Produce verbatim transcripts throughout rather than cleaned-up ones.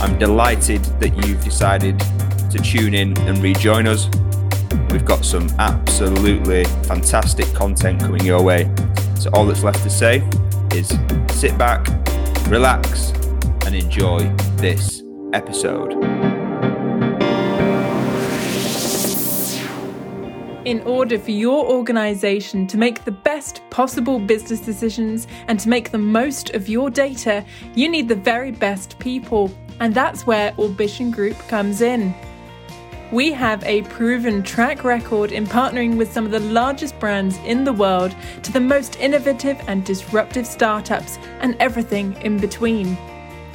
I'm delighted that you've decided to tune in and rejoin us. We've got some absolutely fantastic content coming your way. So all that's left to say is sit back, relax, and enjoy this episode. In order for your organization to make the best possible business decisions and to make the most of your data, you need the very best people. And that's where Orbition Group comes in. We have a proven track record in partnering with some of the largest brands in the world to the most innovative and disruptive startups and everything in between.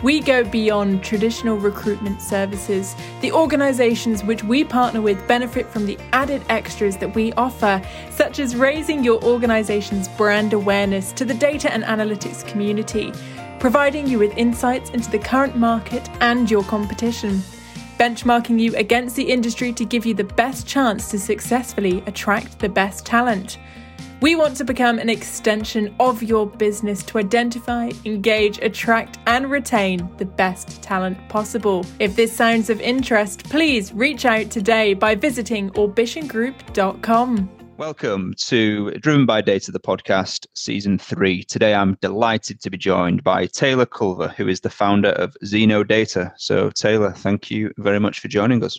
We go beyond traditional recruitment services. The organizations which we partner with benefit from the added extras that we offer, such as raising your organization's brand awareness to the data and analytics community, providing you with insights into the current market and your competition, benchmarking you against the industry to give you the best chance to successfully attract the best talent. We want to become an extension of your business to identify, engage, attract, and retain the best talent possible. If this sounds of interest, please reach out today by visiting Orbition Group dot com. Welcome to Driven by Data, the podcast, season three. Today, I'm delighted to be joined by Taylor Culver, who is the founder of Zenodata. So, Taylor, thank you very much for joining us.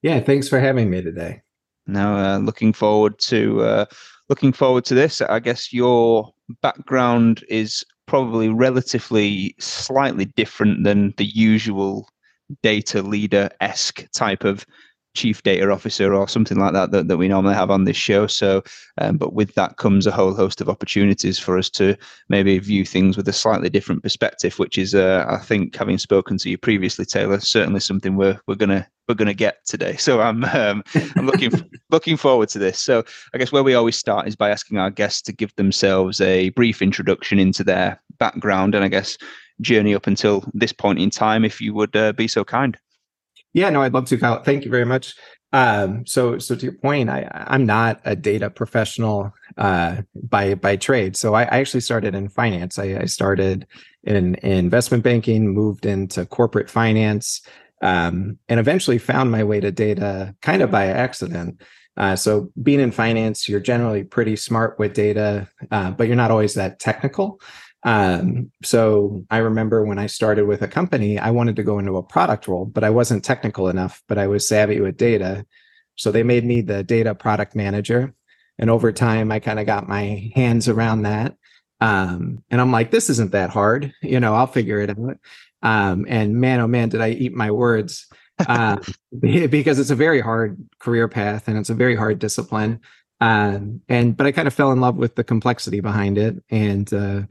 Yeah, thanks for having me today. Now, uh, looking forward to uh, looking forward to this. I guess your background is probably relatively slightly different than the usual data leader-esque type of chief data officer or something like that, that that we normally have on this show. So, um, but with that comes a whole host of opportunities for us to maybe view things with a slightly different perspective, which is, uh, I think, having spoken to you previously, Taylor, certainly something we're we're gonna we're gonna get today. So I'm um, I'm looking looking forward to this. So I guess where we always start is by asking our guests to give themselves a brief introduction into their background and I guess journey up until this point in time, if you would uh, be so kind. Yeah, no, I'd love to, Kyle. Thank you very much. Um, so, so to your point, I, I'm not a data professional uh, by by trade. So, I, I actually started in finance. I, I started in, in investment banking, moved into corporate finance, um, and eventually found my way to data kind of by accident. Uh, so, being in finance, you're generally pretty smart with data, uh, but you're not always that technical. Um, so I remember when I started with a company, I wanted to go into a product role, but I wasn't technical enough, but I was savvy with data. So they made me the data product manager. And over time, I kind of got my hands around that. Um, and I'm like, this isn't that hard, you know, I'll figure it out. Um, and man, oh man, did I eat my words, uh, because it's a very hard career path and it's a very hard discipline. Um, and, but I kind of fell in love with the complexity behind it and, uh,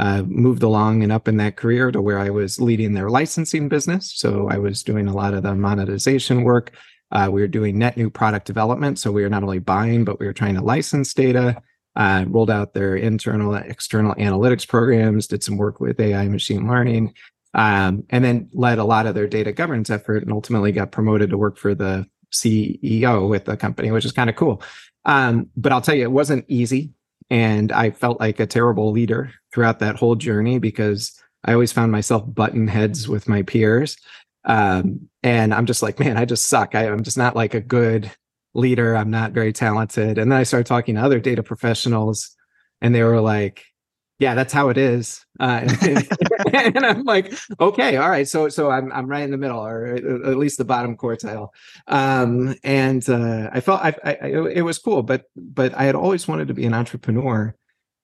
Uh, moved along and up in that career to where I was leading their licensing business. So I was doing a lot of the monetization work. Uh, we were doing net new product development. So we were not only buying, but we were trying to license data, uh, rolled out their internal, external analytics programs, did some work with A I and machine learning, um, and then led a lot of their data governance effort and ultimately got promoted to work for the C E O with the company, which is kind of cool. Um, but I'll tell you, it wasn't easy. And I felt like a terrible leader throughout that whole journey because I always found myself butting heads with my peers. Um, and I'm just like, man, I just suck. I, I'm just not like a good leader. I'm not very talented. And then I started talking to other data professionals and they were like, yeah, that's how it is. Uh, and I'm like, okay, all right. So, so I'm I'm right in the middle, or at least the bottom quartile. Um, and uh, I felt I, I, it was cool, but but I had always wanted to be an entrepreneur,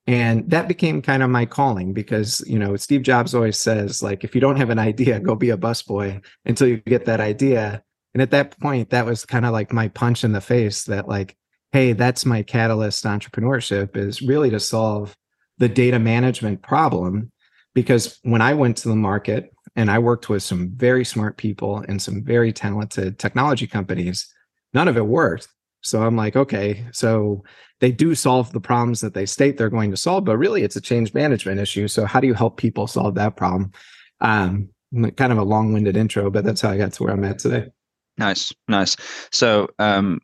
and that became kind of my calling because you know Steve Jobs always says like, if you don't have an idea, go be a busboy until you get that idea. And at that point, that was kind of like my punch in the face that like, hey, that's my catalyst. Entrepreneurship is really to solve the data management problem Because when I went to the market and I worked with some very smart people and some very talented technology companies, none of it worked. So I'm like, okay, so they do solve the problems that they state they're going to solve, but really it's a change management issue. So how do you help people solve that problem? Um, kind of a long-winded intro, but that's how I got to where I'm at today. Nice, nice. So um,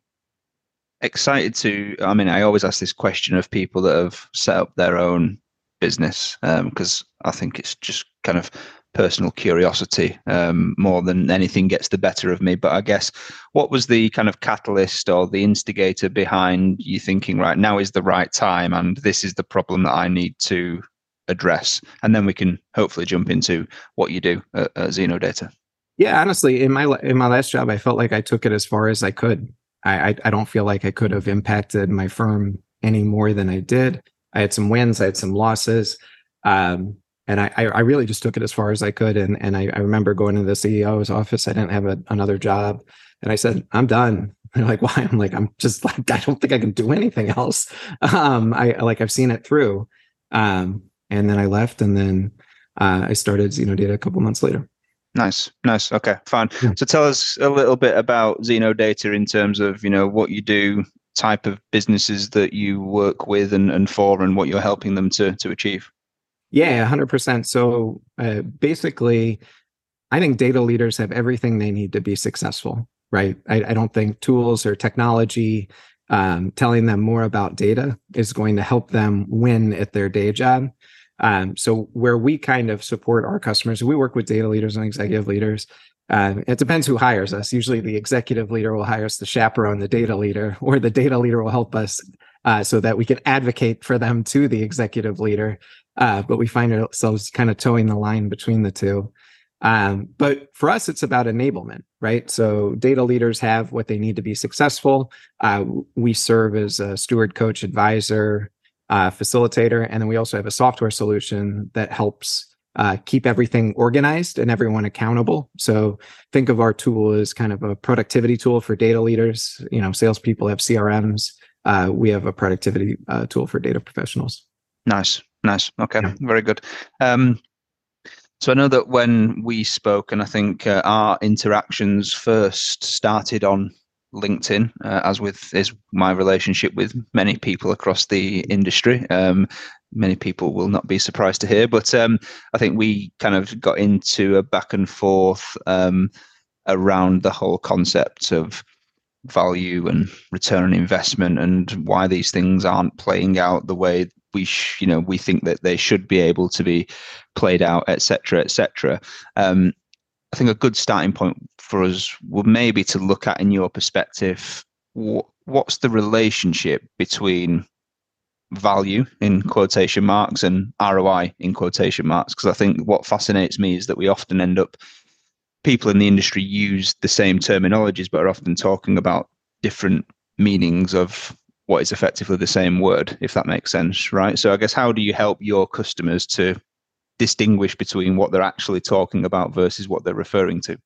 excited to, I mean, I always ask this question of people that have set up their own business, because um, I think it's just kind of personal curiosity um, more than anything gets the better of me. But I guess what was the kind of catalyst or the instigator behind you thinking, right, now is the right time and this is the problem that I need to address? And then we can hopefully jump into what you do at, at Zenodata. Yeah, honestly, in my in my last job, I felt like I took it as far as I could. I, I, I don't feel like I could have impacted my firm any more than I did. I had some wins, I had some losses. Um, And I, I really just took it as far as I could. And, and I, I remember going to the C E O's office. I didn't have a, another job. And I said, I'm done. They're like, why? I'm like, I'm just like, I don't think I can do anything else. Um, I like, I've seen it through. Um, and then I left. And then uh, I started Zenodata a couple months later. Nice. Nice. Okay, fine. Yeah. So tell us a little bit about Zenodata in terms of, you know, what you do, type of businesses that you work with and, and for, and what you're helping them to to achieve. Yeah, one hundred percent. So uh, basically, I think data leaders have everything they need to be successful, right? I, I don't think tools or technology um, telling them more about data is going to help them win at their day job. Um, so where we kind of support our customers, we work with data leaders and executive leaders. Uh, it depends who hires us. Usually the executive leader will hire us to chaperone the data leader, or the data leader will help us uh, so that we can advocate for them to the executive leader. Uh, but we find ourselves kind of towing the line between the two. Um, but for us, it's about enablement, right? So data leaders have what they need to be successful. Uh, we serve as a steward, coach, advisor, uh, facilitator. And then we also have a software solution that helps uh, keep everything organized and everyone accountable. So think of our tool as kind of a productivity tool for data leaders. You know, salespeople have C R Ms. Uh, we have a productivity uh, tool for data professionals. Nice. Nice. Okay. Yeah. Very good. Um, so I know that when we spoke, and I think uh, our interactions first started on LinkedIn, uh, as with is my relationship with many people across the industry. Um, many people will not be surprised to hear, but um, I think we kind of got into a back and forth um, around the whole concept of value and return on investment and why these things aren't playing out the way we sh- you know we think that they should be able to be played out, etc, etc. um I think a good starting point for us would maybe to look at, in your perspective, wh- what's the relationship between value in quotation marks and R O I in quotation marks, because I think what fascinates me is that we often end up, people in the industry use the same terminologies but are often talking about different meanings of what is effectively the same word, if that makes sense, right? So I guess, how do you help your customers to distinguish between what they're actually talking about versus what they're referring to?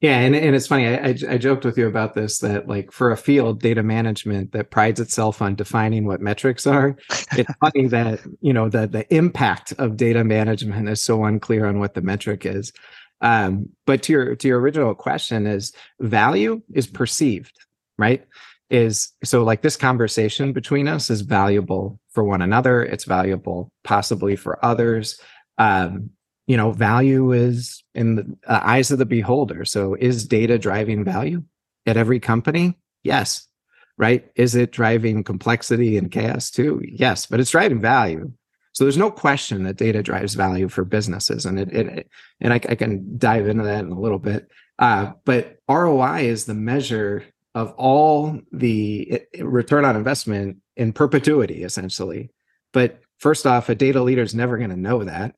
Yeah, and, and it's funny, I, I, I joked with you about this, that like for a field, data management, that prides itself on defining what metrics are, it's funny that, you know, the, the impact of data management is so unclear on what the metric is. Um, but to your to your original question, is value is perceived, right? Is so like this conversation between us is valuable for one another. It's valuable possibly for others. Um, you know, value is in the eyes of the beholder. So is data driving value at every company? Yes. Right. Is it driving complexity and chaos too? Yes, but it's driving value. So there's no question that data drives value for businesses. And it, it and I, I can dive into that in a little bit. Uh, but R O I is the measure of all the return on investment in perpetuity, essentially. But first off, a data leader is never going to know that,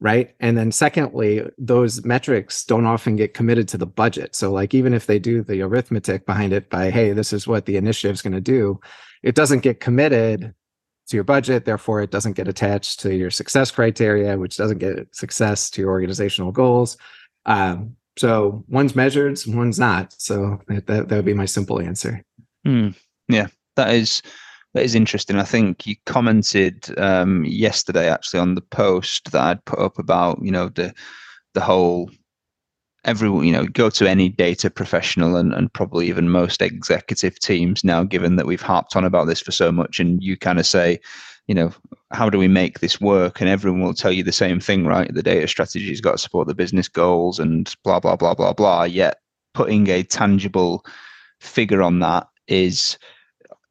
right? And then secondly, those metrics don't often get committed to the budget. So like, even if they do the arithmetic behind it by, hey, this is what the initiative is going to do, it doesn't get committed to your budget. Therefore, it doesn't get attached to your success criteria, which doesn't get success to your organizational goals. Um, So one's measured, one's not. So that that would be my simple answer. Mm, yeah, that is That is interesting. I think you commented um, yesterday actually on the post that I'd put up about, you know, the the whole everyone, you know, go to any data professional and, and probably even most executive teams now, given that we've harped on about this for so much, and you kind of say, you know, how do we make this work? And everyone will tell you the same thing, right? The data strategy has got to support the business goals and blah, blah, blah, blah, blah. Yet putting a tangible figure on that is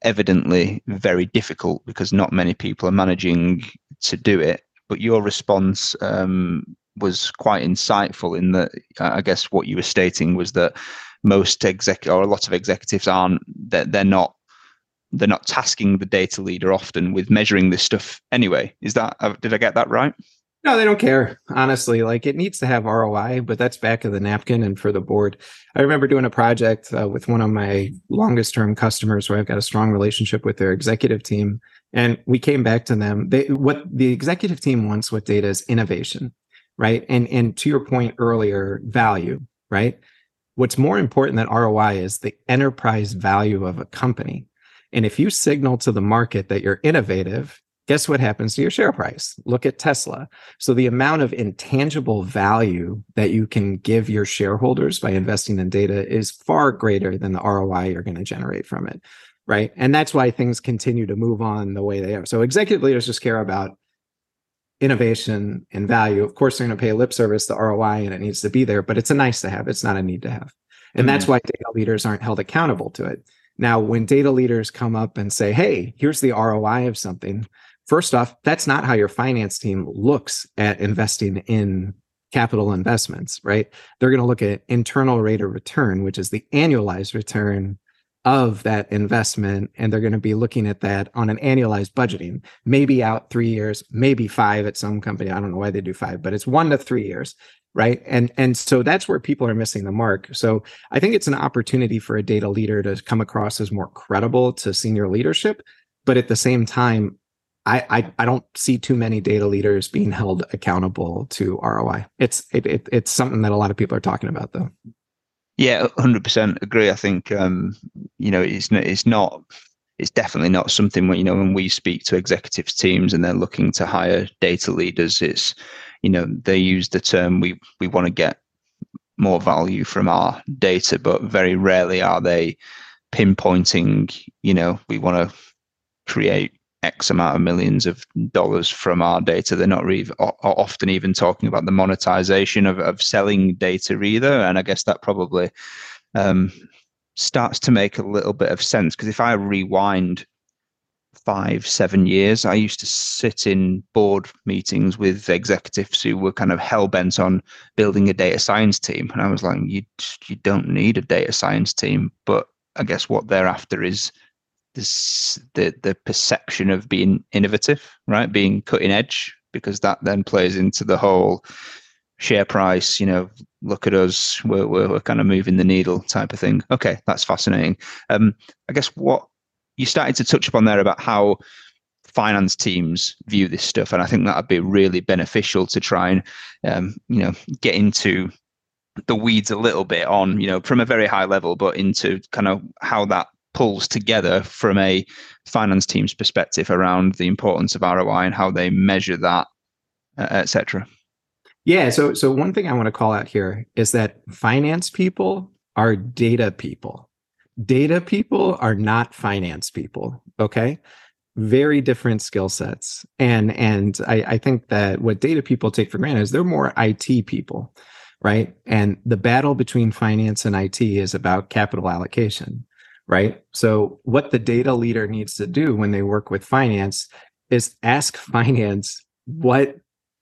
evidently very difficult because not many people are managing to do it. But your response um, was quite insightful in that, I guess what you were stating was that most exec or a lot of executives aren't, that they're, they're not, they're not tasking the data leader often with measuring this stuff anyway. Is that, did I get that right? No, they don't care. Honestly, like it needs to have R O I, but that's back of the napkin and for the board. I remember doing a project uh, with one of my longest term customers where I've got a strong relationship with their executive team. And we came back to them. They, what the executive team wants with data is innovation, right? And, and to your point earlier, value, right? What's more important than R O I is the enterprise value of a company. And if you signal to the market that you're innovative, guess what happens to your share price? Look at Tesla. So the amount of intangible value that you can give your shareholders by investing in data is far greater than the R O I you're going to generate from it, right? And that's why things continue to move on the way they are. So executive leaders just care about innovation and value. Of course, they're going to pay lip service to R O I, and it needs to be there, but it's a nice to have. It's not a need to have. And mm-hmm. that's why data leaders aren't held accountable to it. Now, when data leaders come up and say, hey, here's the R O I of something, first off, that's not how your finance team looks at investing in capital investments, right? They're going to look at internal rate of return, which is the annualized return of that investment. And they're going to be looking at that on an annualized budgeting, maybe out three years, maybe five at some company. I don't know why they do five, but it's one to three years. Right. And and so that's where people are missing the mark. So I think it's an opportunity for a data leader to come across as more credible to senior leadership. But at the same time, I I, I don't see too many data leaders being held accountable to R O I. It's it, it it's something that a lot of people are talking about, though. Yeah, one hundred percent agree. I think, um, you know, it's it's not. It's definitely not something where, you know, when we speak to executives teams and they're looking to hire data leaders, it's, you know, they use the term we we want to get more value from our data, but very rarely are they pinpointing, you know, we want to create X amount of millions of dollars from our data. They're not re- or, or often even talking about the monetization of, of selling data either. And I guess that probably um starts to make a little bit of sense, because if I rewind five, seven years, I used to sit in board meetings with executives who were kind of hell-bent on building a data science team. And I was like, you, you don't need a data science team. But I guess what they're after is this, the, the perception of being innovative, right? Being cutting edge, because that then plays into the whole share price, you know, look at us, we're, we're, we're kind of moving the needle type of thing. Okay, that's fascinating. Um, I guess what you started to touch upon there about how finance teams view this stuff, and I think that would be really beneficial to try and, um, you know, get into the weeds a little bit on, you know, from a very high level, but into kind of how that pulls together from a finance team's perspective around the importance of R O I and how they measure that, uh, et cetera. Yeah. So, so one thing I want to call out here is that finance people are data people. Data people are not finance people. Okay. Very different skill sets. And, and I, I think that what data people take for granted is they're more I T people, right? And the battle between finance and I T is about capital allocation, right? So what the data leader needs to do when they work with finance is ask finance what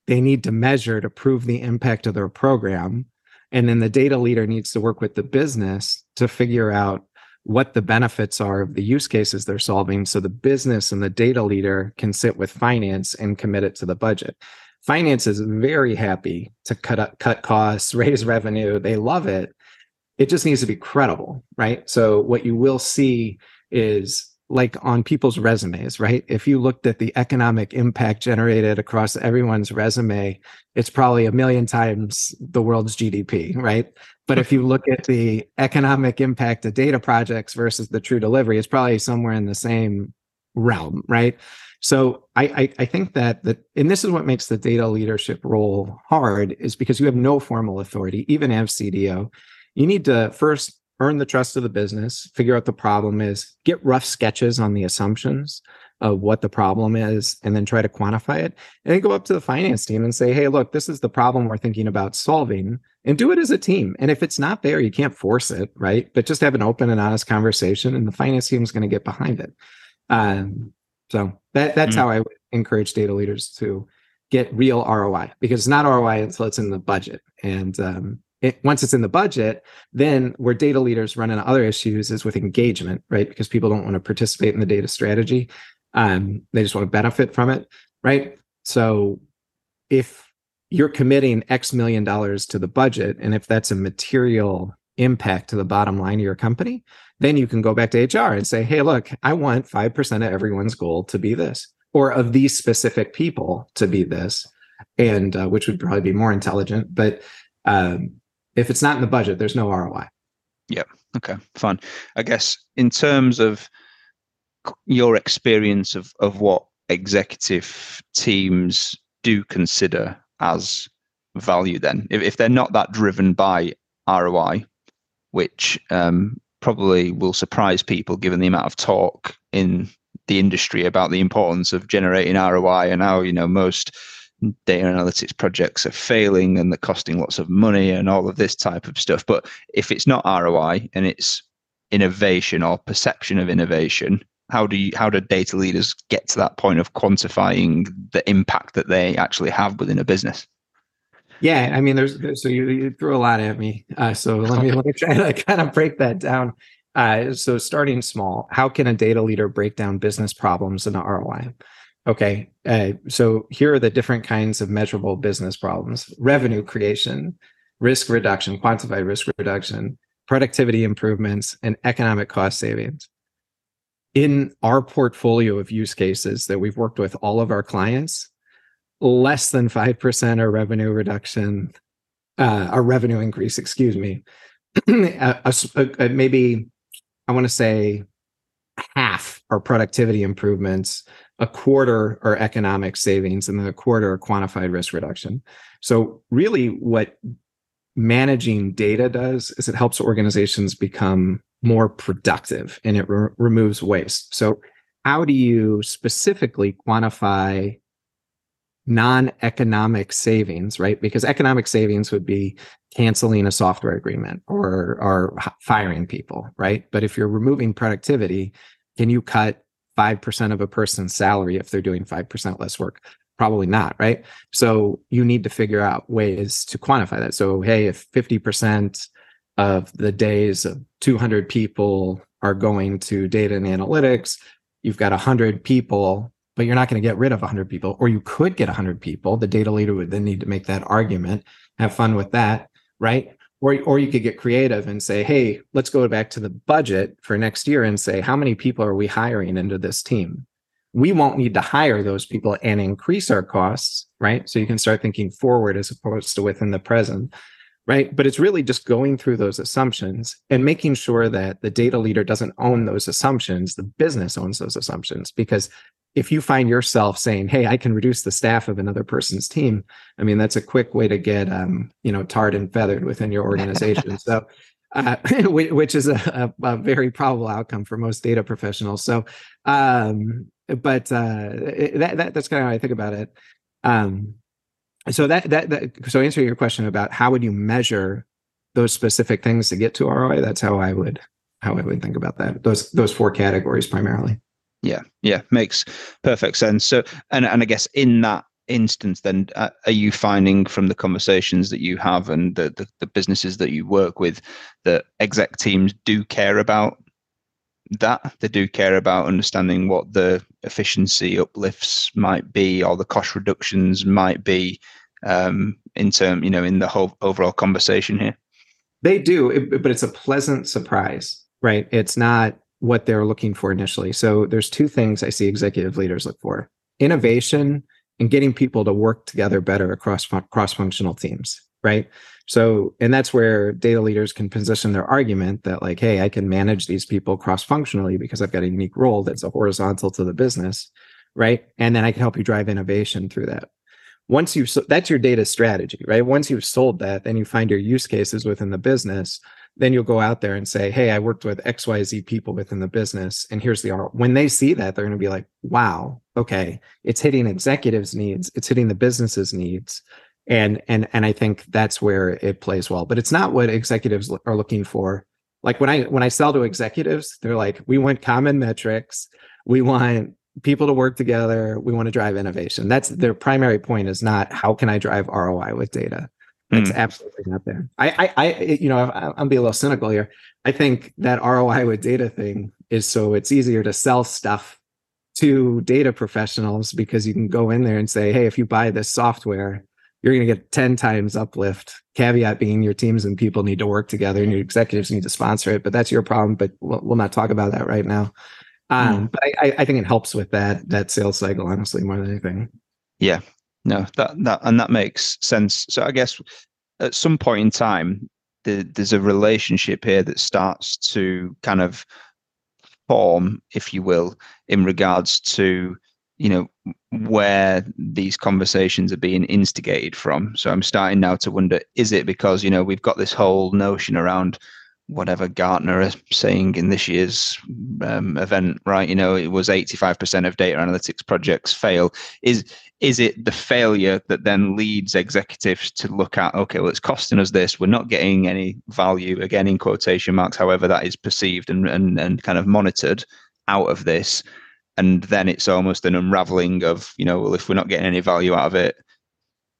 they need to measure to prove the impact of their program. And then the data leader needs to work with the business to figure out what the benefits are of the use cases they're solving. So the business and the data leader can sit with finance and commit it to the budget. Finance is very happy to cut up, cut costs, raise revenue. They love it. It just needs to be credible, right? So what you will see is, like on people's resumes, right? If you looked at the economic impact generated across everyone's resume, it's probably a million times the world's G D P, right? But if you look at the economic impact of data projects versus the true delivery, it's probably somewhere in the same realm, right? So I, I, I think that, that, and this is what makes the data leadership role hard, is because you have no formal authority, even as C D O. You need to first earn the trust of the business, figure out what the problem is, get rough sketches on the assumptions of what the problem is, and then try to quantify it. And then go up to the finance team and say, hey, look, this is the problem we're thinking about solving, and do it as a team. And if it's not there, you can't force it, right? But just have an open and honest conversation, and the finance team is going to get behind it. Um, so that that's mm-hmm. how I would encourage data leaders to get real R O I, because it's not R O I until it's in the budget. And um, it, once it's in the budget, then where data leaders run into other issues is with engagement, right? Because people don't want to participate in the data strategy. Um, they just want to benefit from it, right? So if you're committing X million dollars to the budget, and if that's a material impact to the bottom line of your company, then you can go back to H R and say, hey, look, I want five percent of everyone's goal to be this, or of these specific people to be this, and uh, which would probably be more intelligent. But um, if it's not in the budget, there's no R O I. Yeah. Okay, fine. I guess in terms of your experience of, of what executive teams do consider as value, then, if, if they're not that driven by R O I, which um, probably will surprise people given the amount of talk in the industry about the importance of generating R O I and how, you know, most data analytics projects are failing and they're costing lots of money and all of this type of stuff. But if it's not R O I and it's innovation or perception of innovation, how do you, how do data leaders get to that point of quantifying the impact that they actually have within a business? Yeah, I mean, there's, so you, you threw a lot at me. Uh, so let me, let me try to kind of break that down. Uh, so starting small, how can a data leader break down business problems and R O I? Okay, uh, so here are the different kinds of measurable business problems: revenue creation, risk reduction, quantified risk reduction, productivity improvements, and economic cost savings. In our portfolio of use cases that we've worked with all of our clients, less than five percent are revenue reduction, uh, or revenue increase, excuse me. a, a, a, maybe, I want to say, half are productivity improvements, a quarter are economic savings, and then a quarter are quantified risk reduction. So really what managing data does is it helps organizations become more productive, and it re- removes waste. So how do you specifically quantify non-economic savings, right? Because economic savings would be canceling a software agreement or, or firing people, right? But if you're removing productivity, can you cut five percent of a person's salary if they're doing five percent less work? Probably not, right? So you need to figure out ways to quantify that. So, hey, if fifty percent of the days of two hundred people are going to data and analytics, you've got one hundred people, but you're not going to get rid of one hundred people, or you could get one hundred people. The data leader would then need to make that argument, have fun with that, right? Or, or you could get creative and say, hey, let's go back to the budget for next year and say, how many people are we hiring into this team? We won't need to hire those people and increase our costs, right? So you can start thinking forward as opposed to within the present, right? But it's really just going through those assumptions and making sure that the data leader doesn't own those assumptions. The business owns those assumptions, because if you find yourself saying, hey, I can reduce the staff of another person's team, I mean, that's a quick way to get, um, you know, tarred and feathered within your organization. So, uh, which is a, a very probable outcome for most data professionals. So, um, but uh, that, that that's kind of how I think about it. Um, so that, that, that, so answering your question about how would you measure those specific things to get to R O I, that's how I would, how I would think about that. Those, those four categories primarily. Yeah, yeah, makes perfect sense. So, and and I guess in that instance, then, uh, are you finding from the conversations that you have and the, the the businesses that you work with that exec teams do care about that? They do care about understanding what the efficiency uplifts might be or the cost reductions might be, um, in term, you know, in the whole overall conversation here. They do, but it's a pleasant surprise, right? It's not what they're looking for initially. So there's two things I see executive leaders look for: innovation and getting people to work together better across cross-functional teams, right? So, and that's where data leaders can position their argument that like, hey, I can manage these people cross-functionally because I've got a unique role that's a horizontal to the business, right? And then I can help you drive innovation through that. Once you've, so that's your data strategy, right? Once you've sold that, then you find your use cases within the business. Then you'll go out there and say, hey, I worked with X Y Z people within the business. And here's the R O I. When they see that, they're going to be like, wow, okay, it's hitting executives' needs. It's hitting the business's needs. And, and, and I think that's where it plays well, but it's not what executives are looking for. Like when I, when I sell to executives, they're like, we want common metrics. We want people to work together. We want to drive innovation. That's their primary point, is not how can I drive R O I with data. That's mm. absolutely not there. I, I, I you know, I, I'm being a little cynical here. I think that R O I with data thing is so it's easier to sell stuff to data professionals because you can go in there and say, hey, if you buy this software, you're going to get ten times uplift. Caveat being your teams and people need to work together and your executives need to sponsor it, but that's your problem. But we'll, we'll not talk about that right now. Um, mm. But I, I think it helps with that that sales cycle, honestly, more than anything. Yeah, no, that that and that makes sense. So I guess at some point in time, the, there's a relationship here that starts to kind of form, if you will, in regards to, you know, where these conversations are being instigated from. So I'm starting now to wonder, is it because, you know, we've got this whole notion around whatever Gartner is saying in this year's um, event, right? You know, it was eighty-five percent of data analytics projects fail. Is is it the failure that then leads executives to look at, okay, well, it's costing us this. We're not getting any value, again, in quotation marks, however that is perceived and and, and kind of monitored out of this. And then it's almost an unraveling of, you know, well, if we're not getting any value out of it,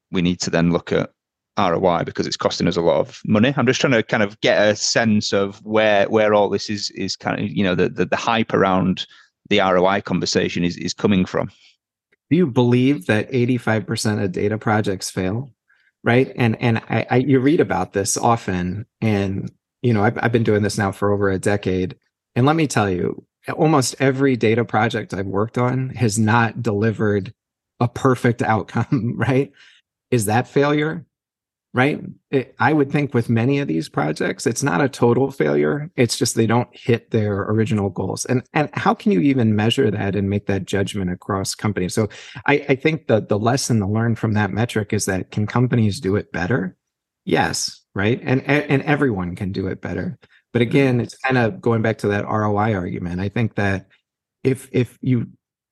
we need to then look at R O I because it's costing us a lot of money. I'm just trying to kind of get a sense of where where all this is is kind of, you know, the the, the hype around the R O I conversation is, is coming from. Do you believe that eighty-five percent of data projects fail, right? And and I, I you read about this often, and you know I've I've been doing this now for over a decade, and let me tell you, almost every data project I've worked on has not delivered a perfect outcome, right? Is that failure? Right? It, I would think with many of these projects, it's not a total failure. It's just they don't hit their original goals. And and how can you even measure that and make that judgment across companies? So I, I think the, the lesson to learn from that metric is that can companies do it better? Yes, right? And and everyone can do it better. But again, it's kind of going back to that R O I argument. I think that if if you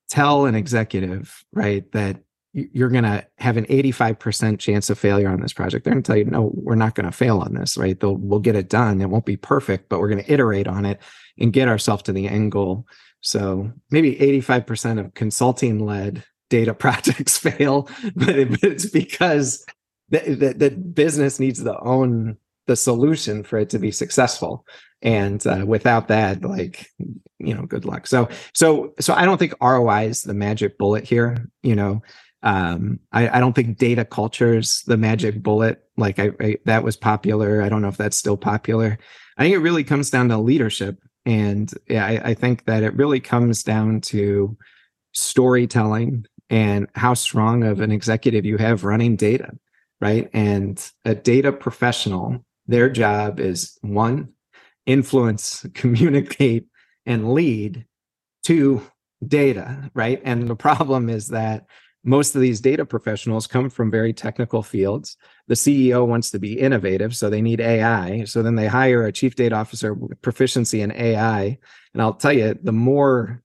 tell an executive, right, that you're going to have an eighty-five percent chance of failure on this project, they're going to tell you, no, we're not going to fail on this, right? They'll, we'll get it done. It won't be perfect, but we're going to iterate on it and get ourselves to the end goal. So maybe eighty-five percent of consulting-led data projects fail, but it's because the, the, the business needs to own the solution for it to be successful. And uh, without that, like, you know, good luck. So, so, so I don't think R O I is the magic bullet here, you know. Um, I, I don't think data culture's the magic bullet. Like I, I, that was popular. I don't know if that's still popular. I think it really comes down to leadership. And yeah, I, I think that it really comes down to storytelling and how strong of an executive you have running data, right? And a data professional, their job is one, influence, communicate, and lead to data, right? And the problem is that most of these data professionals come from very technical fields. The C E O wants to be innovative, so they need A I. So then they hire a chief data officer with proficiency in A I. And I'll tell you, the more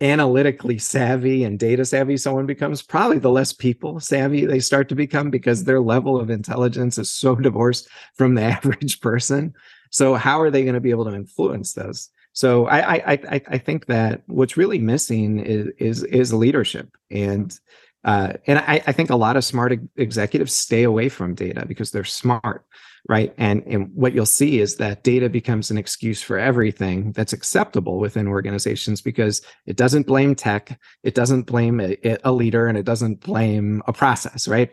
analytically savvy and data savvy someone becomes, probably the less people savvy they start to become because their level of intelligence is so divorced from the average person. So how are they going to be able to influence those? So I, I I I think that what's really missing is is, is leadership, and uh, and I, I think a lot of smart executives stay away from data because they're smart, right? And and what you'll see is that data becomes an excuse for everything that's acceptable within organizations because it doesn't blame tech, it doesn't blame a, a leader, and it doesn't blame a process, right?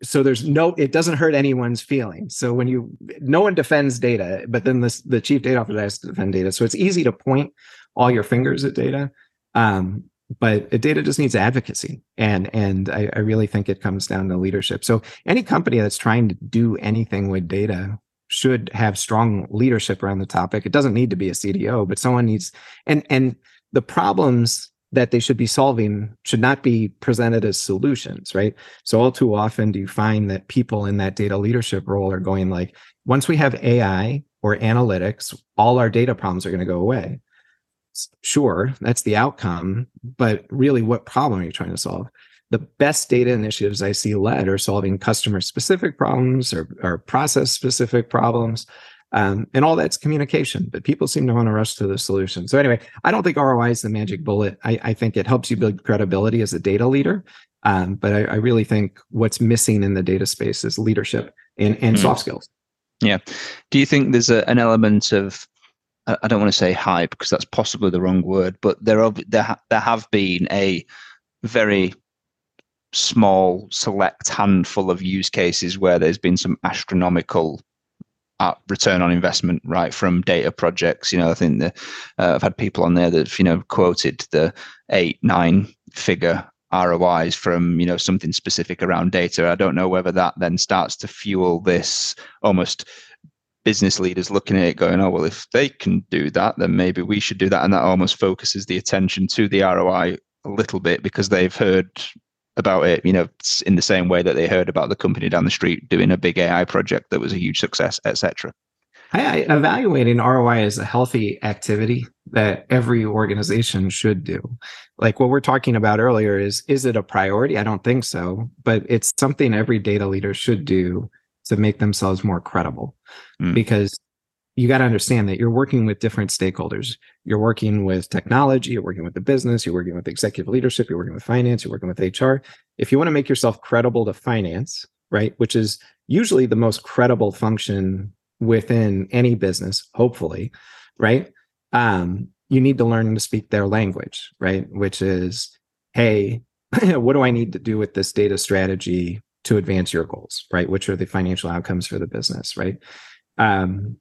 So there's no, it doesn't hurt anyone's feelings. So when you, no one defends data, but then the, the chief data officer has to defend data. So it's easy to point all your fingers at data. Um, But data just needs advocacy. And and I, I really think it comes down to leadership. So any company that's trying to do anything with data should have strong leadership around the topic. It doesn't need to be a C D O, but someone needs, and and the problems that they should be solving should not be presented as solutions, right? So all too often do you find that people in that data leadership role are going like, once we have A I or analytics, all our data problems are going to go away. Sure, that's the outcome, but really what problem are you trying to solve? The best data initiatives I see led are solving customer-specific problems or, or process-specific problems. Um, and all that's communication, but people seem to want to rush to the solution. So anyway, I don't think R O I is the magic bullet. I, I think it helps you build credibility as a data leader. Um, but I, I really think what's missing in the data space is leadership and, and mm. soft skills. Yeah. Do you think there's a, an element of, I don't want to say hype because that's possibly the wrong word, but there are, there, ha, there have been a very small select handful of use cases where there's been some astronomical uh, return on investment, right, from data projects. You know, I think that uh, I've had people on there that, you know, quoted the eight, nine figure R O Is from, you know, something specific around data. I don't know whether that then starts to fuel this almost business leaders looking at it going, oh, well, if they can do that, then maybe we should do that. And that almost focuses the attention to the R O I a little bit because they've heard about it, you know, in the same way that they heard about the company down the street doing a big A I project that was a huge success, et cetera. I, I, evaluating R O I is a healthy activity that every organization should do. Like what we're talking about earlier is, is it a priority? I don't think so, but it's something every data leader should do to make themselves more credible. Mm. Because you got to understand that you're working with different stakeholders. You're working with technology, you're working with the business, you're working with executive leadership, you're working with finance, you're working with H R. If you want to make yourself credible to finance, right, which is usually the most credible function within any business, hopefully, right, um, you need to learn to speak their language, right, which is, hey, what do I need to do with this data strategy to advance your goals, right? Which are the financial outcomes for the business, right? Um,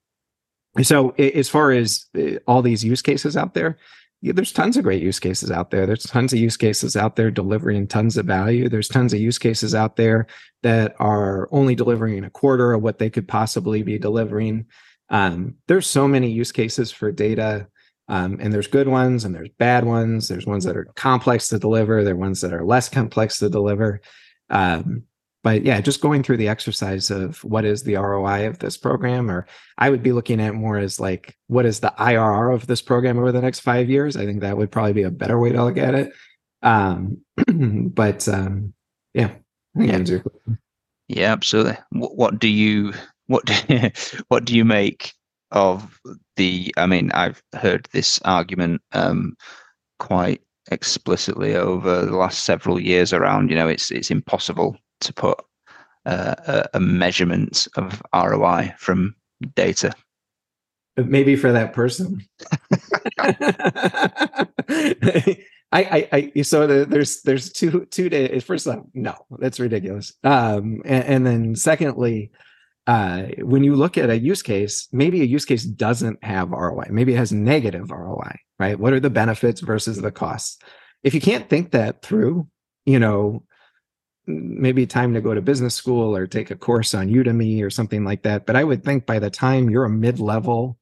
so as far as all these use cases out there, yeah, there's tons of great use cases out there. There's tons of use cases out there delivering tons of value. There's tons of use cases out there that are only delivering a quarter of what they could possibly be delivering. Um, there's so many use cases for data. Um, and there's good ones and there's bad ones. There's ones that are complex to deliver. There are ones that are less complex to deliver. Um, But yeah, just going through the exercise of what is the R O I of this program, or I would be looking at more as like, what is the I R R of this program over the next five years? I think that would probably be a better way to look at it. Um, but um, yeah, I think yeah. I can do. Yeah, absolutely. What, what do you what do, what do you make of the? I mean, I've heard this argument um, quite explicitly over the last several years around, you know, it's it's impossible to put uh, a measurement of R O I from data. Maybe for that person. I, I, I, so the, there's, there's two, two days. First off, no, that's ridiculous. Um, and, and then secondly, uh, when you look at a use case, maybe a use case doesn't have R O I. Maybe it has negative R O I, right? What are the benefits versus the costs? If you can't think that through, you know, maybe time to go to business school or take a course on Udemy or something like that. But I would think by the time you're a mid-level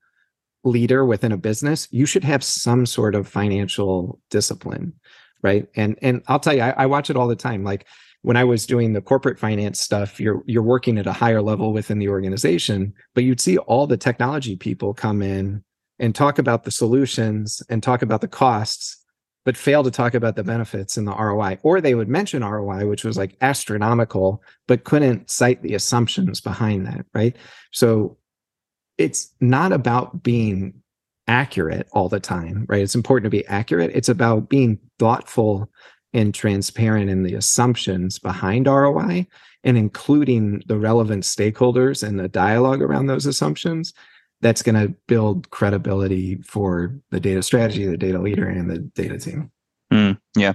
leader within a business, you should have some sort of financial discipline, right? And and I'll tell you, I, I watch it all the time. Like when I was doing the corporate finance stuff, you're you're working at a higher level within the organization, but you'd see all the technology people come in and talk about the solutions and talk about the costs, but fail to talk about the benefits and the R O I. Or they would mention R O I, which was like astronomical, but couldn't cite the assumptions behind that, right? So it's not about being accurate all the time, right? It's important to be accurate. It's about being thoughtful and transparent in the assumptions behind R O I and including the relevant stakeholders and the dialogue around those assumptions. That's going to build credibility for the data strategy, the data leader, and the data team. Mm, yeah.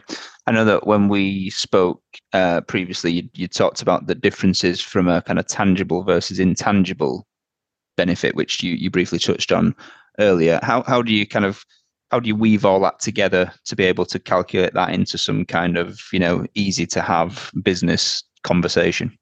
I know that when we spoke uh, previously, you, you talked about the differences from a kind of tangible versus intangible benefit, which you, you briefly touched on earlier. How how do you kind of how do you weave all that together to be able to calculate that into some kind of, you know, easy to have business conversation?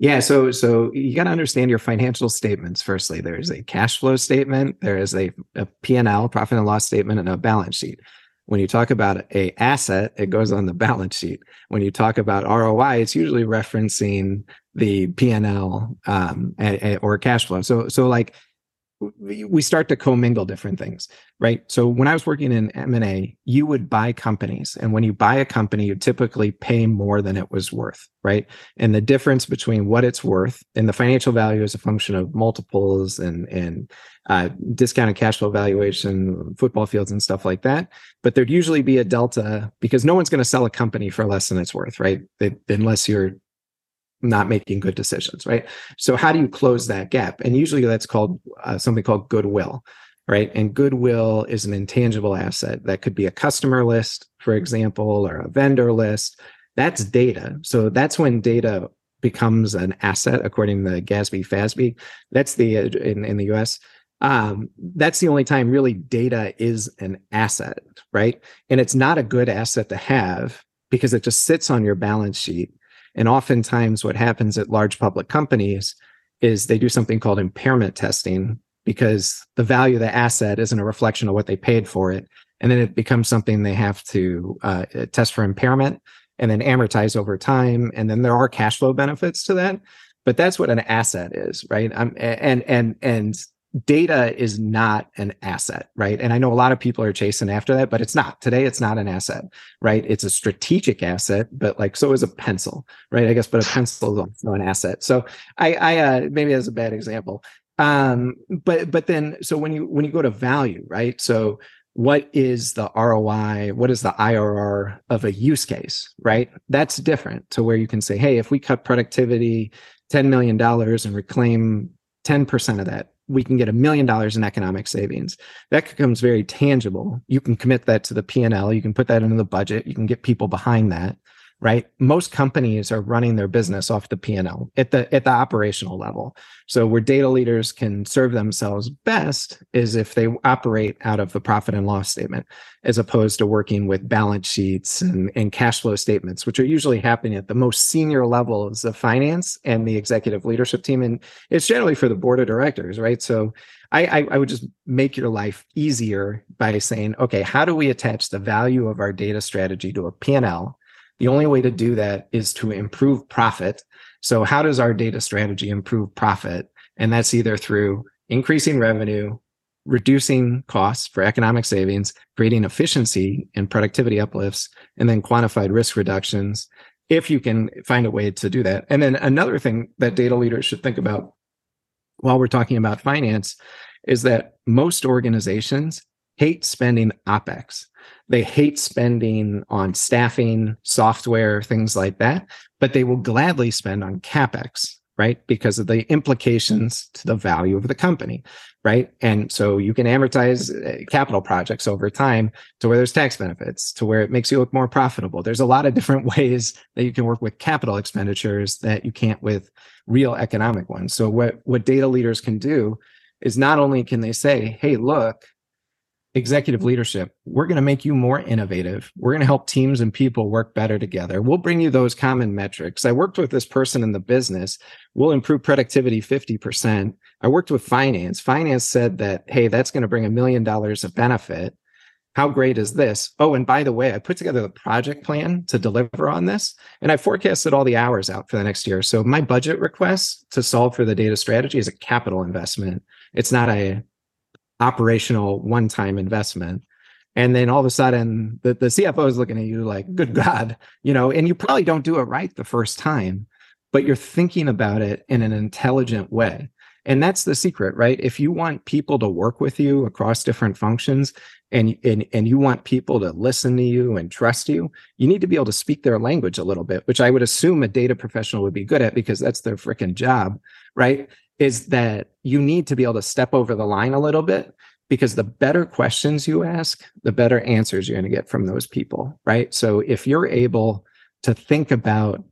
Yeah, so so you got to understand your financial statements. Firstly, there is a cash flow statement, there is a, a P and L, profit and loss statement, and a balance sheet. When you talk about a asset, it goes on the balance sheet. When you talk about R O I, it's usually referencing the P and L um, and, and, or cash flow. So, so like we start to commingle different things, right? So when I was working in M and A, you would buy companies. And when you buy a company, you typically pay more than it was worth, right? And the difference between what it's worth and the financial value is a function of multiples and, and, Uh, discounted cash flow valuation, football fields and stuff like that. But there'd usually be a delta because no one's going to sell a company for less than it's worth, right? They, unless you're not making good decisions, right? So how do you close that gap? And usually that's called uh, something called goodwill, right? And goodwill is an intangible asset. That could be a customer list, for example, or a vendor list. That's data. So that's when data becomes an asset, according to the G A S B, F A S B. That's the, uh, in, in the U S, Um, that's the only time really data is an asset, right? And it's not a good asset to have because it just sits on your balance sheet. And oftentimes what happens at large public companies is they do something called impairment testing because the value of the asset isn't a reflection of what they paid for it. And then it becomes something they have to uh, test for impairment and then amortize over time. And then there are cash flow benefits to that, but that's what an asset is, right? Um, and, and, and, data is not an asset, right? And I know a lot of people are chasing after that, but it's not. Today, it's not an asset, right? It's a strategic asset, but like, so is a pencil, right? I guess, but a pencil is also an asset. So I, I uh, maybe that's a bad example. Um, but but then, so when you when you go to value, right? So what is the R O I? What is the I R R of a use case, right? That's different to where you can say, hey, if we cut productivity ten million dollars and reclaim ten percent of that, we can get a million dollars in economic savings. That becomes very tangible. You can commit that to the P and L. You can put that into the budget. You can get people behind that, right? Most companies are running their business off the P and L at the at the operational level. So where data leaders can serve themselves best is if they operate out of the profit and loss statement, as opposed to working with balance sheets and, and cash flow statements, which are usually happening at the most senior levels of finance and the executive leadership team. And it's generally for the board of directors, right? So I, I, I would just make your life easier by saying, okay, how do we attach the value of our data strategy to a P and L? The only way to do that is to improve profit. So how does our data strategy improve profit? And that's either through increasing revenue, reducing costs for economic savings, creating efficiency and productivity uplifts, and then quantified risk reductions, if you can find a way to do that. And then another thing that data leaders should think about while we're talking about finance is that most organizations hate spending OpEx. They hate spending on staffing, software, things like that, but they will gladly spend on CapEx, right? Because of the implications to the value of the company, right? And so you can amortize capital projects over time to where there's tax benefits, to where it makes you look more profitable. There's a lot of different ways that you can work with capital expenditures that you can't with real economic ones. So what, what data leaders can do is not only can they say, hey, look, executive leadership, we're going to make you more innovative. We're going to help teams and people work better together. We'll bring you those common metrics. I worked with this person in the business. We'll improve productivity fifty percent. I worked with finance. Finance said that, hey, that's going to bring a million dollars of benefit. How great is this? Oh, and by the way, I put together the project plan to deliver on this, and I forecasted all the hours out for the next year. So my budget request to solve for the data strategy is a capital investment. It's not a operational one-time investment. And then all of a sudden the, the C F O is looking at you like, good God, you know, and you probably don't do it right the first time, but you're thinking about it in an intelligent way. And that's the secret, right? If you want people to work with you across different functions and, and, and you want people to listen to you and trust you, you need to be able to speak their language a little bit, which I would assume a data professional would be good at because that's their freaking job, right? Is that you need to be able to step over the line a little bit because the better questions you ask, the better answers you're going to get from those people, right? So if you're able to think about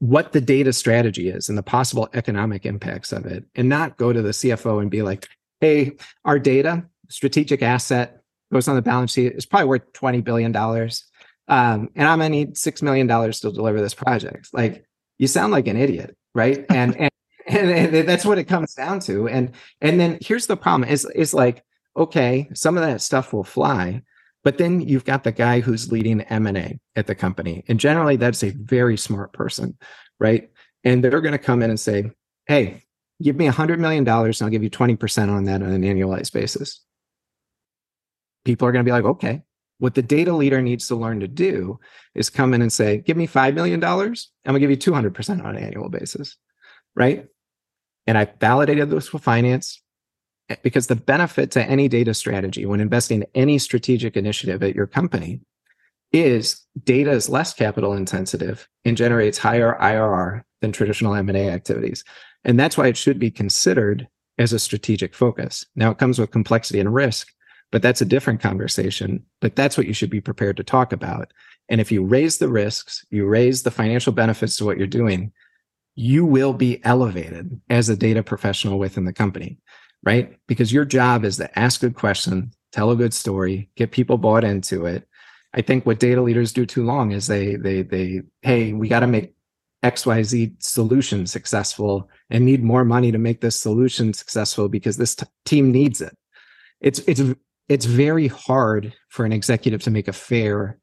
what the data strategy is and the possible economic impacts of it, and not go to the C F O and be like, hey, our data, strategic asset, goes on the balance sheet. It's probably worth twenty billion dollars. Um, and I'm going to need six million dollars to deliver this project. Like, you sound like an idiot, right? And, and, and, and that's what it comes down to. And, and then here's the problem is, is like, okay, some of that stuff will fly, but then you've got the guy who's leading M and A at the company. And generally that's a very smart person, right? And they're going to come in and say, hey, give me one hundred million dollars and I'll give you twenty percent on that on an annualized basis. People are going to be like, okay. What the data leader needs to learn to do is come in and say, give me five million dollars, I'm gonna give you two hundred percent on an annual basis, right? And I validated this with finance, because the benefit to any data strategy when investing in any strategic initiative at your company is data is less capital intensive and generates higher I R R than traditional M and A activities. And that's why it should be considered as a strategic focus. Now, it comes with complexity and risk, but that's a different conversation. But that's what you should be prepared to talk about. And if you raise the risks, you raise the financial benefits to what you're doing, you will be elevated as a data professional within the company, right? Because your job is to ask a good question, tell a good story, get people bought into it. I think what data leaders do too long is they, they, they, hey, we got to make X Y Z solution successful and need more money to make this solution successful because this t- team needs it. It's, it's, It's very hard for an executive to make a fair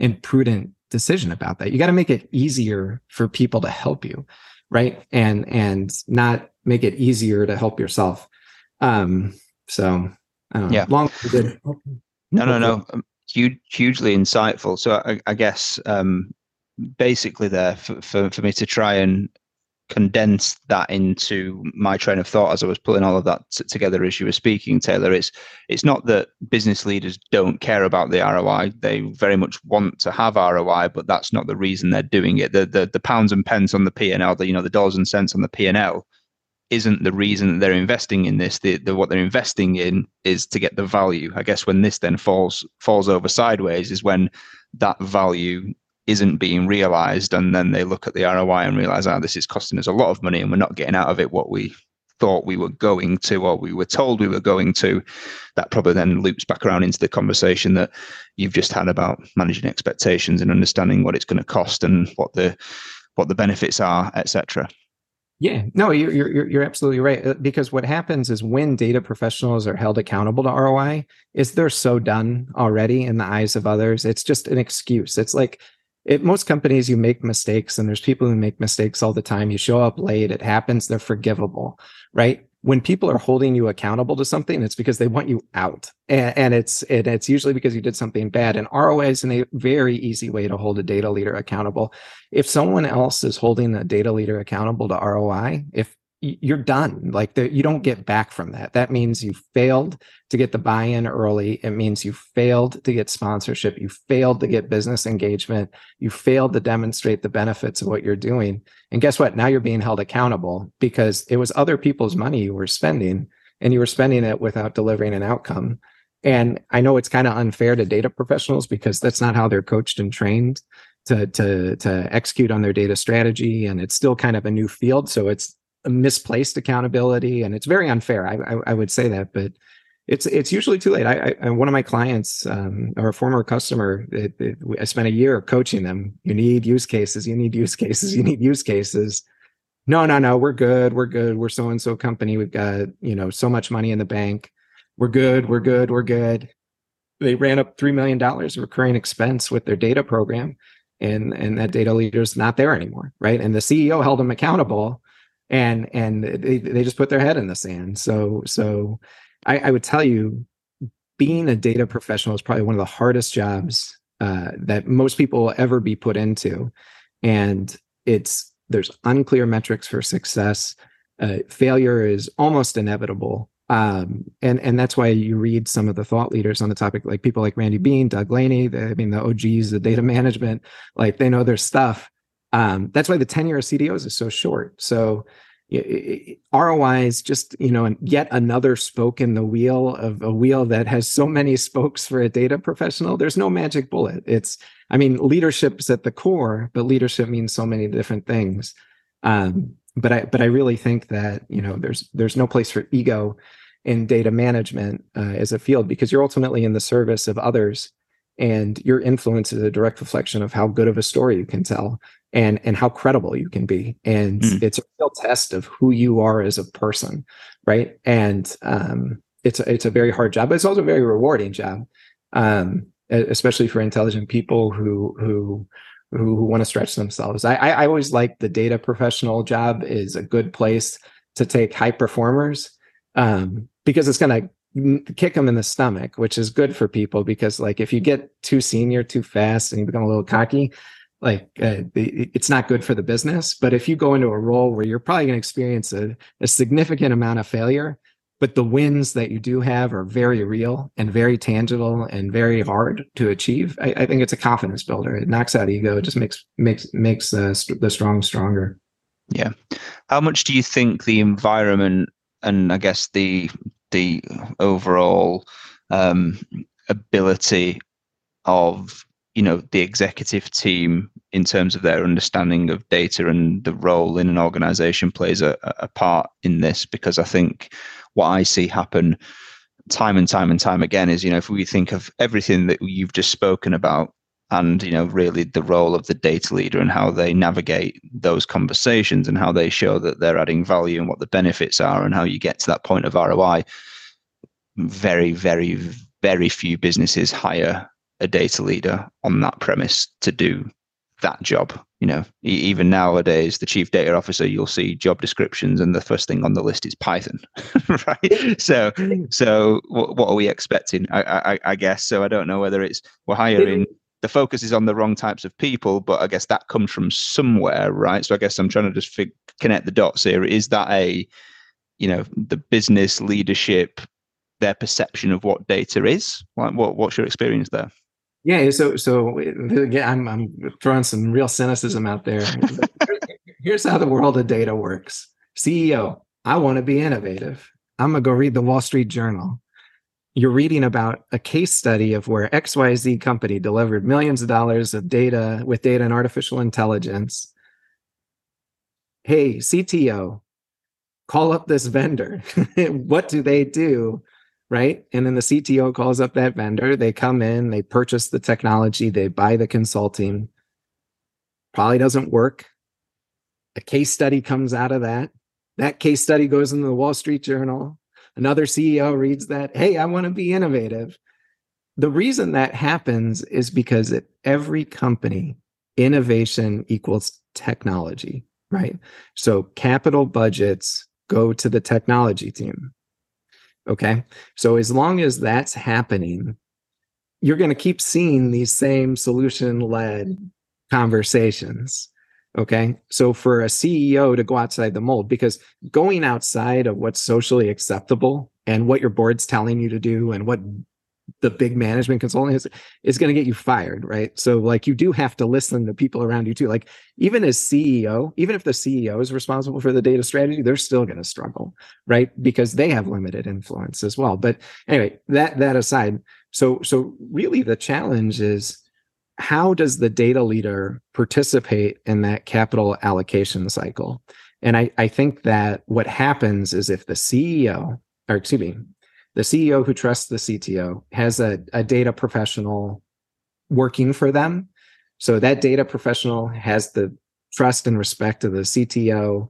and prudent decision about that. You got to make it easier for people to help you, right? And and not make it easier to help yourself. Um, so, I don't know. Yeah. Long good. No, no, no. Huge, hugely insightful. So I, I guess um, basically there for, for, for me to try and condense that into my train of thought as I was pulling all of that t- together as you were speaking, Taylor, it's it's not that business leaders don't care about the R O I. They very much want to have R O I, but that's not the reason they're doing it. The the, the pounds and pence on the P and L, the, you know, the dollars and cents on the P and L isn't the reason that they're investing in this. The, the what they're investing in is to get the value. I guess when this then falls falls over sideways is when that value isn't being realized, and then they look at the R O I and realize, oh, this is costing us a lot of money and we're not getting out of it what we thought we were going to, or we were told we were going to. That probably then loops back around into the conversation that you've just had about managing expectations and understanding what it's going to cost and what the what the benefits are, et cetera. Yeah, no, you're, you're you're absolutely right. Because what happens is when data professionals are held accountable to R O I, is they're so done already in the eyes of others. It's just an excuse. It's like, at most companies, you make mistakes, and there's people who make mistakes all the time. You show up late, it happens, they're forgivable, right? When people are holding you accountable to something, it's because they want you out. And, and it's and it's usually because you did something bad. And R O I is a very easy way to hold a data leader accountable. If someone else is holding a data leader accountable to R O I, if you're done, like the, you don't get back from that. That means you failed to get the buy-in early. It means you failed to get sponsorship. You failed to get business engagement. You failed to demonstrate the benefits of what you're doing. And guess what? Now you're being held accountable because it was other people's money you were spending, and you were spending it without delivering an outcome. And I know it's kind of unfair to data professionals because that's not how they're coached and trained to, to, to execute on their data strategy. And it's still kind of a new field. So it's misplaced accountability, and it's very unfair. I, I, I would say that, but it's it's usually too late. I, I one of my clients um, or a former customer, it, it, I spent a year coaching them. You need use cases. You need use cases. You need use cases. No, no, no. We're good. We're good. We're so and so company. We've got you know so much money in the bank. We're good. We're good. We're good. They ran up three million dollars recurring expense with their data program, and and that data leader's not there anymore, right? And the C E O held them accountable. And and they, they just put their head in the sand. So so I, I would tell you, being a data professional is probably one of the hardest jobs uh, that most people will ever be put into. And it's there's unclear metrics for success. Uh, failure is almost inevitable. Um, and, and that's why you read some of the thought leaders on the topic, like people like Randy Bean, Doug Laney, the, I mean, the O Gs, the data management, like they know their stuff. Um, that's why the tenure of C D Os is so short. So it, it, R O I is just, you know, yet another spoke in the wheel of a wheel that has so many spokes for a data professional. There's no magic bullet. It's, I mean, leadership's at the core, but leadership means so many different things. Um, but I, but I really think that, you know, there's, there's no place for ego in data management uh, as a field, because you're ultimately in the service of others, and your influence is a direct reflection of how good of a story you can tell and and how credible you can be. And mm. it's a real test of who you are as a person, right? And um, it's, it's a very hard job, but it's also a very rewarding job, um, especially for intelligent people who who who, who want to stretch themselves. I, I always like the data professional job is a good place to take high performers, um, because it's going to kick them in the stomach, which is good for people, because like if you get too senior too fast and you become a little cocky, like uh, it's not good for the business. But if you go into a role where you're probably going to experience a, a significant amount of failure, but the wins that you do have are very real and very tangible and very hard to achieve, I, I think it's a confidence builder. It knocks out ego. It just makes makes makes uh, st- the strong stronger. Yeah. How much do you think the environment and I guess the the overall um, ability of, you know, the executive team in terms of their understanding of data and the role in an organization plays a, a part in this? Because I think what I see happen time and time and time again is, you know, if we think of everything that you've just spoken about and, you know, really the role of the data leader and how they navigate those conversations and how they show that they're adding value and what the benefits are and how you get to that point of R O I, very, very, very few businesses hire a data leader on that premise to do that job. You know, even nowadays, the chief data officer, you'll see job descriptions and the first thing on the list is Python, right? So, so what, what are we expecting? I, I, I guess. So I don't know whether it's we're hiring. The focus is on the wrong types of people, but I guess that comes from somewhere, right? So I guess I'm trying to just fig- connect the dots here. Is that a, you know, the business leadership, their perception of what data is? Like, what what's your experience there? Yeah, so so yeah, I'm I'm throwing some real cynicism out there. Here's how the world of data works. C E O, I want to be innovative. I'm gonna go read the Wall Street Journal. You're reading about a case study of where X Y Z company delivered millions of dollars of data with data and artificial intelligence. Hey, C T O, call up this vendor. What do they do? Right. And then the C T O calls up that vendor. They come in, they purchase the technology, they buy the consulting. Probably doesn't work. A case study comes out of that. That case study goes into the Wall Street Journal. Another C E O reads that. Hey, I want to be innovative. The reason that happens is because at every company, innovation equals technology, right? So capital budgets go to the technology team. Okay, so as long as that's happening, you're going to keep seeing these same solution-led conversations. Okay, so for a C E O to go outside the mold, because going outside of what's socially acceptable and what your board's telling you to do and what the big management consulting is, is going to get you fired, right? So like you do have to listen to people around you too. Like even as C E O, even if the C E O is responsible for the data strategy, they're still going to struggle, right? Because they have limited influence as well. But anyway, that, that aside, so, so really the challenge is how does the data leader participate in that capital allocation cycle? And I, I think that what happens is if the C E O, or excuse me, the C E O who trusts the C T O has a, a data professional working for them. So that data professional has the trust and respect of the C T O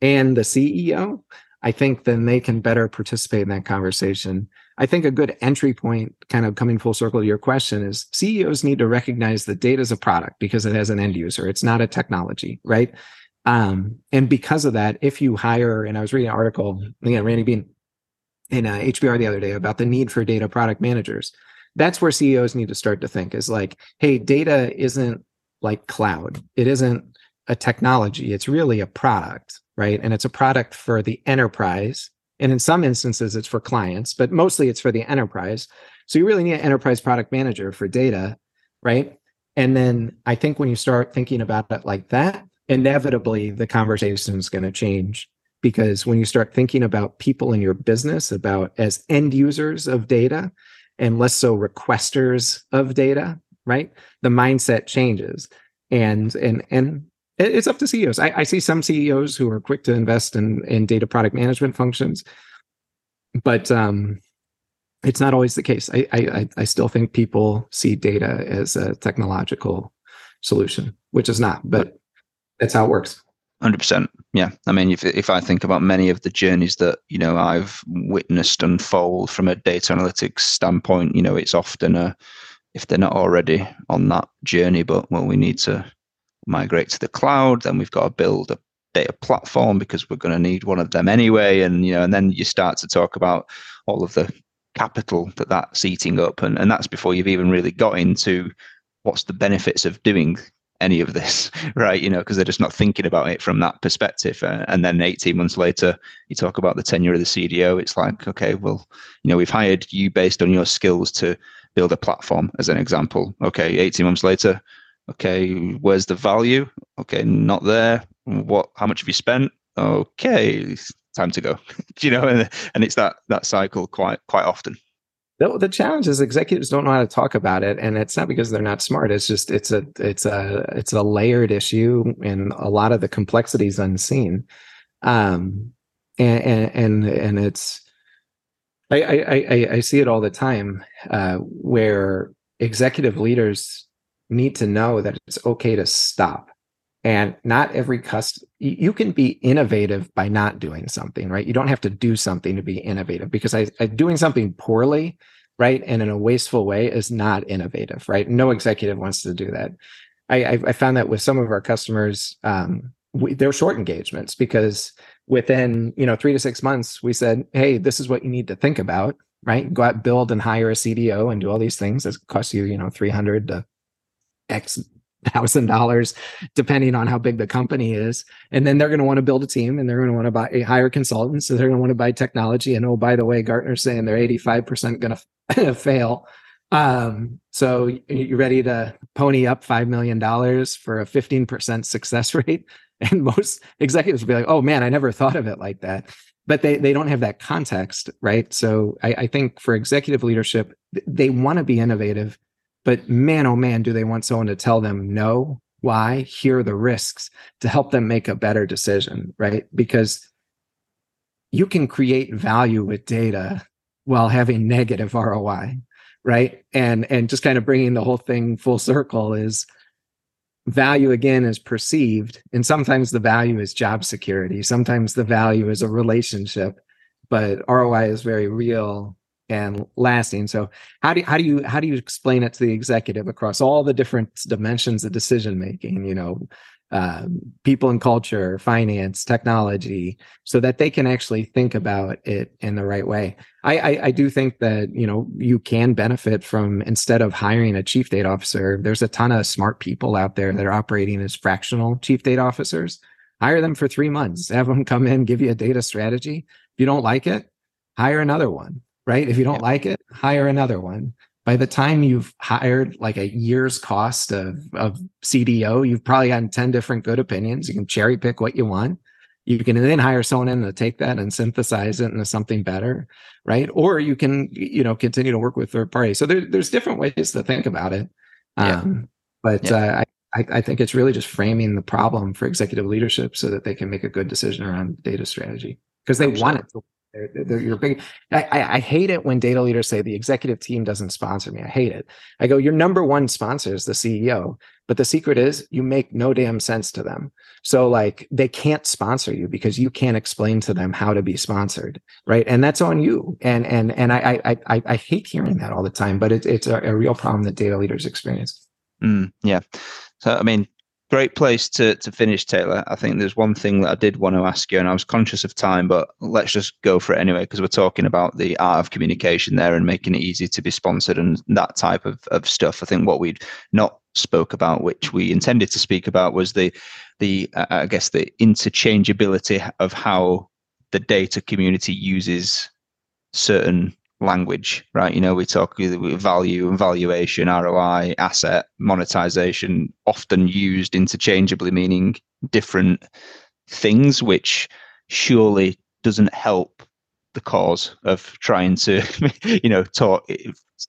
and the C E O. I think then they can better participate in that conversation. I think a good entry point, kind of coming full circle to your question, is C E Os need to recognize that data is a product because it has an end user. It's not a technology, right? Um, and because of that, if you hire, and I was reading an article, again, Randy Bean, in uh, H B R the other day about the need for data product managers. That's where C E Os need to start to think is like, hey, data isn't like cloud. It isn't a technology. It's really a product, right? And it's a product for the enterprise. And in some instances, it's for clients, but mostly it's for the enterprise. So you really need an enterprise product manager for data, right? And then I think when you start thinking about it like that, inevitably the conversation is going to change. Because when you start thinking about people in your business, about as end users of data and less so requesters of data, right? The mindset changes. And and and it's up to C E Os. I, I see some C E Os who are quick to invest in, in data product management functions, But um, it's not always the case. I, I I still think people see data as a technological solution, which is not, but that's how it works. one hundred percent. Yeah. I mean, if if I think about many of the journeys that, you know, I've witnessed unfold from a data analytics standpoint, you know, it's often a, if they're not already on that journey, but well, we need to migrate to the cloud, then we've got to build a data platform because we're going to need one of them anyway. And, you know, and then you start to talk about all of the capital that that's eating up. And, and that's before you've even really got into what's the benefits of doing any of this, right? You know, because they're just not thinking about it from that perspective. Uh, and then eighteen months later, you talk about the tenure of the C D O. It's like, okay, well, you know, we've hired you based on your skills to build a platform, as an example. Okay, eighteen months later, okay, where's the value? Okay, not there. What? How much have you spent? Okay, time to go. You know, and, and it's that that cycle quite quite often. The, the challenge is executives don't know how to talk about it, and it's not because they're not smart. It's just it's a it's a it's a layered issue, and a lot of the complexity is unseen. Um, and and and it's I I I see it all the time uh, where executive leaders need to know that it's okay to stop, and not every cust. You can be innovative by not doing something, right? You don't have to do something to be innovative, because I, I doing something poorly, right, and in a wasteful way is not innovative, right? No executive wants to do that. I, I found that with some of our customers, um, we, they're short engagements, because within, you know, three to six months, we said, hey, this is what you need to think about, right? Go out, build and hire a C D O and do all these things that cost you, you know, three hundred to X thousand dollars, depending on how big the company is. And then they're going to want to build a team, and they're going to want to buy hire consultants. So they're going to want to buy technology. And oh, by the way, Gartner's saying they're eighty-five percent going to fail. Um, so you're ready to pony up five million dollars for a fifteen percent success rate. And most executives will be like, oh man, I never thought of it like that. But they they don't have that context, right? So I, I think for executive leadership, they want to be innovative. But man, oh man, do they want someone to tell them no, why, here are the risks, to help them make a better decision, right? Because you can create value with data while having negative R O I, right? And, and just kind of bringing the whole thing full circle is value, again, is perceived. And sometimes the value is job security. Sometimes the value is a relationship. But R O I is very real and lasting. So how do how do you how do you explain it to the executive across all the different dimensions of decision making? You know, uh, people and culture, finance, technology, so that they can actually think about it in the right way. I, I I do think that, you know, you can benefit from, instead of hiring a chief data officer, there's a ton of smart people out there that are operating as fractional chief data officers. Hire them for three months, have them come in, give you a data strategy. If you don't like it, hire another one. Right? If you don't like it, hire another one. By the time you've hired like a year's cost of, of C D O, you've probably gotten ten different good opinions. You can cherry pick what you want. You can then hire someone in to take that and synthesize it into something better, right? Or you can, you know, continue to work with third parties. So there, there's different ways to think about it. Yeah. Um, but yeah. uh, I, I think it's really just framing the problem for executive leadership so that they can make a good decision around data strategy, because they Absolutely. want it to. They're, they're, you're big. I, I hate it when data leaders say the executive team doesn't sponsor me. I hate it. I go, your number one sponsor is the C E O, but the secret is you make no damn sense to them. So like, they can't sponsor you because you can't explain to them how to be sponsored, right? And that's on you. And and and I I I, I hate hearing that all the time, but it, it's a, a real problem that data leaders experience. Mm, yeah. So I mean, great place to to finish, Taylor. I think there's one thing that I did want to ask you, and I was conscious of time, but let's just go for it anyway, because we're talking about the art of communication there and making it easy to be sponsored and that type of, of stuff. I think what we'd not spoke about, which we intended to speak about, was the, the uh, I guess, the interchangeability of how the data community uses certain language, right? You know, we talk value and valuation, R O I, asset, monetization, often used interchangeably, meaning different things, which surely doesn't help the cause of trying to, you know, talk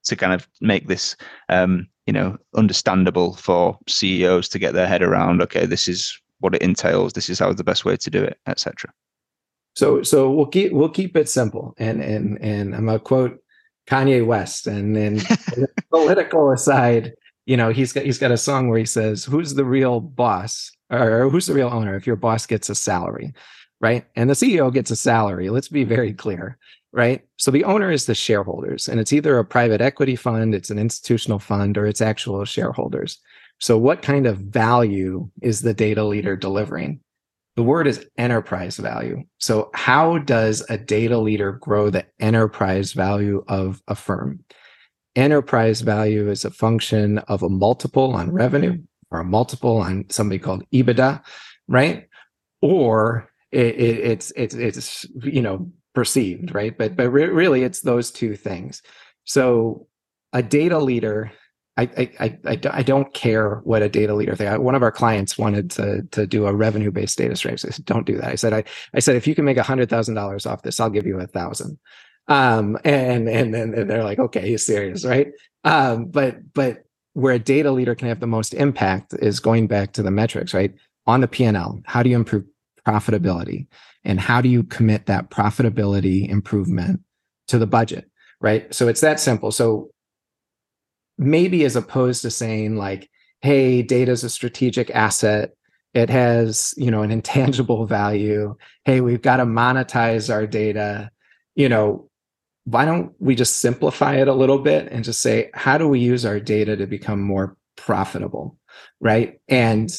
to kind of make this, um, you know, understandable for C E Os to get their head around. Okay, this is what it entails. This is how the best way to do it, et cetera. So so we'll keep we'll keep it simple. And and and I'm gonna quote Kanye West. And then political aside, you know, he's got he's got a song where he says, "Who's the real boss, or who's the real owner? If your boss gets a salary, right? And the C E O gets a salary. Let's be very clear, right? So the owner is the shareholders, and it's either a private equity fund, it's an institutional fund, or it's actual shareholders. So what kind of value is the data leader delivering? The word is enterprise value. So how does a data leader grow the enterprise value of a firm? Enterprise value is a function of a multiple on revenue, or a multiple on somebody called EBITDA, right? Or it, it, it's it's it's you know perceived, right? But but re- really, it's those two things. So a data leader. I, I I I don't care what a data leader thinks. One of our clients wanted to to do a revenue based data stream. So I said, "Don't do that." I said, "I I said if you can make a hundred thousand dollars off this, I'll give you a thousand." Um, and and and they're like, "Okay, he's serious, right?" Um, but but where a data leader can have the most impact is going back to the metrics, right? On the P and L, how do you improve profitability, and how do you commit that profitability improvement to the budget, right? So it's that simple. So maybe as opposed to saying like, hey, data is a strategic asset. It has, you know, an intangible value. Hey, we've got to monetize our data. You know, why don't we just simplify it a little bit and just say, how do we use our data to become more profitable, right? And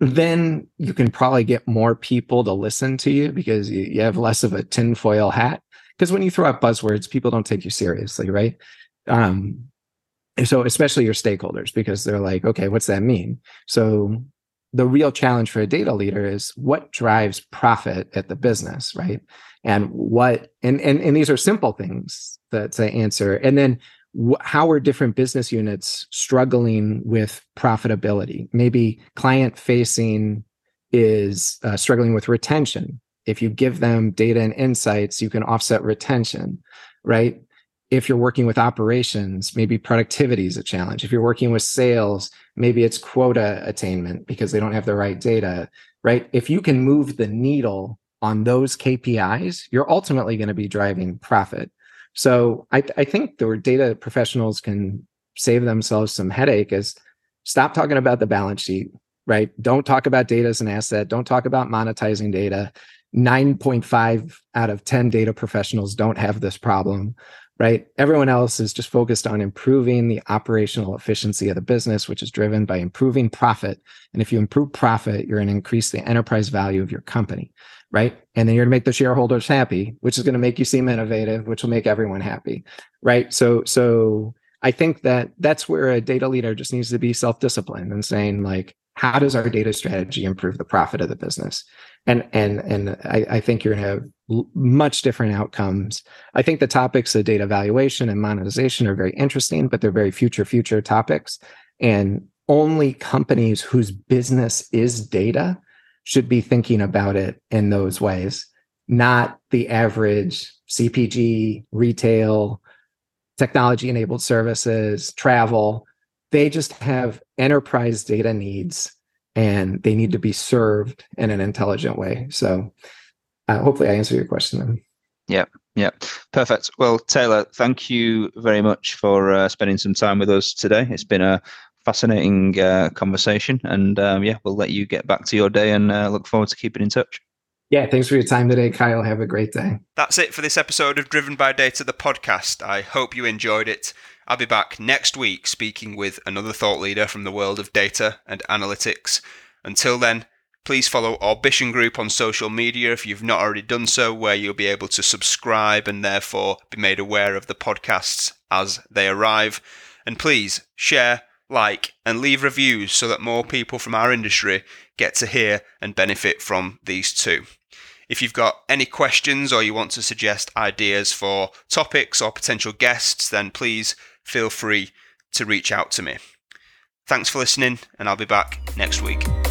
then you can probably get more people to listen to you because you, you have less of a tinfoil hat. Because when you throw out buzzwords, people don't take you seriously, right? Um, So especially your stakeholders, because they're like, okay, what's that mean? So the real challenge for a data leader is what drives profit at the business, right? And what, and and, and these are simple things that to answer. And then wh- how are different business units struggling with profitability? Maybe client facing is uh, struggling with retention. If you give them data and insights, you can offset retention, right? If you're working with operations, maybe productivity is a challenge. If you're working with sales, maybe it's quota attainment because they don't have the right data, right? If you can move the needle on those K P Is, you're ultimately going to be driving profit. So I, I think the data professionals can save themselves some headache is stop talking about the balance sheet, right? Don't talk about data as an asset. Don't talk about monetizing data. nine point five out of ten data professionals don't have this problem. Right? Everyone else is just focused on improving the operational efficiency of the business, which is driven by improving profit. And if you improve profit, you're going to increase the enterprise value of your company, right? And then you're going to make the shareholders happy, which is going to make you seem innovative, which will make everyone happy, right? So, so I think that that's where a data leader just needs to be self-disciplined and saying like, how does our data strategy improve the profit of the business? And and and I, I think you're going to have much different outcomes. I think the topics of data valuation and monetization are very interesting, but they're very future, future topics. And only companies whose business is data should be thinking about it in those ways, not the average C P G, retail, technology-enabled services, travel. They just have enterprise data needs, and they need to be served in an intelligent way. So uh, hopefully I answered your question then. Yeah, yeah. Perfect. Well, Taylor, thank you very much for uh, spending some time with us today. It's been a fascinating uh, conversation, and um, yeah, we'll let you get back to your day and uh, look forward to keeping in touch. Yeah, thanks for your time today, Kyle. Have a great day. That's it for this episode of Driven by Data, the podcast. I hope you enjoyed it. I'll be back next week speaking with another thought leader from the world of data and analytics. Until then, please follow Orbition Group on social media if you've not already done so, where you'll be able to subscribe and therefore be made aware of the podcasts as they arrive. And please share, like, and leave reviews so that more people from our industry get to hear and benefit from these too. If you've got any questions or you want to suggest ideas for topics or potential guests, then please feel free to reach out to me. Thanks for listening, and I'll be back next week.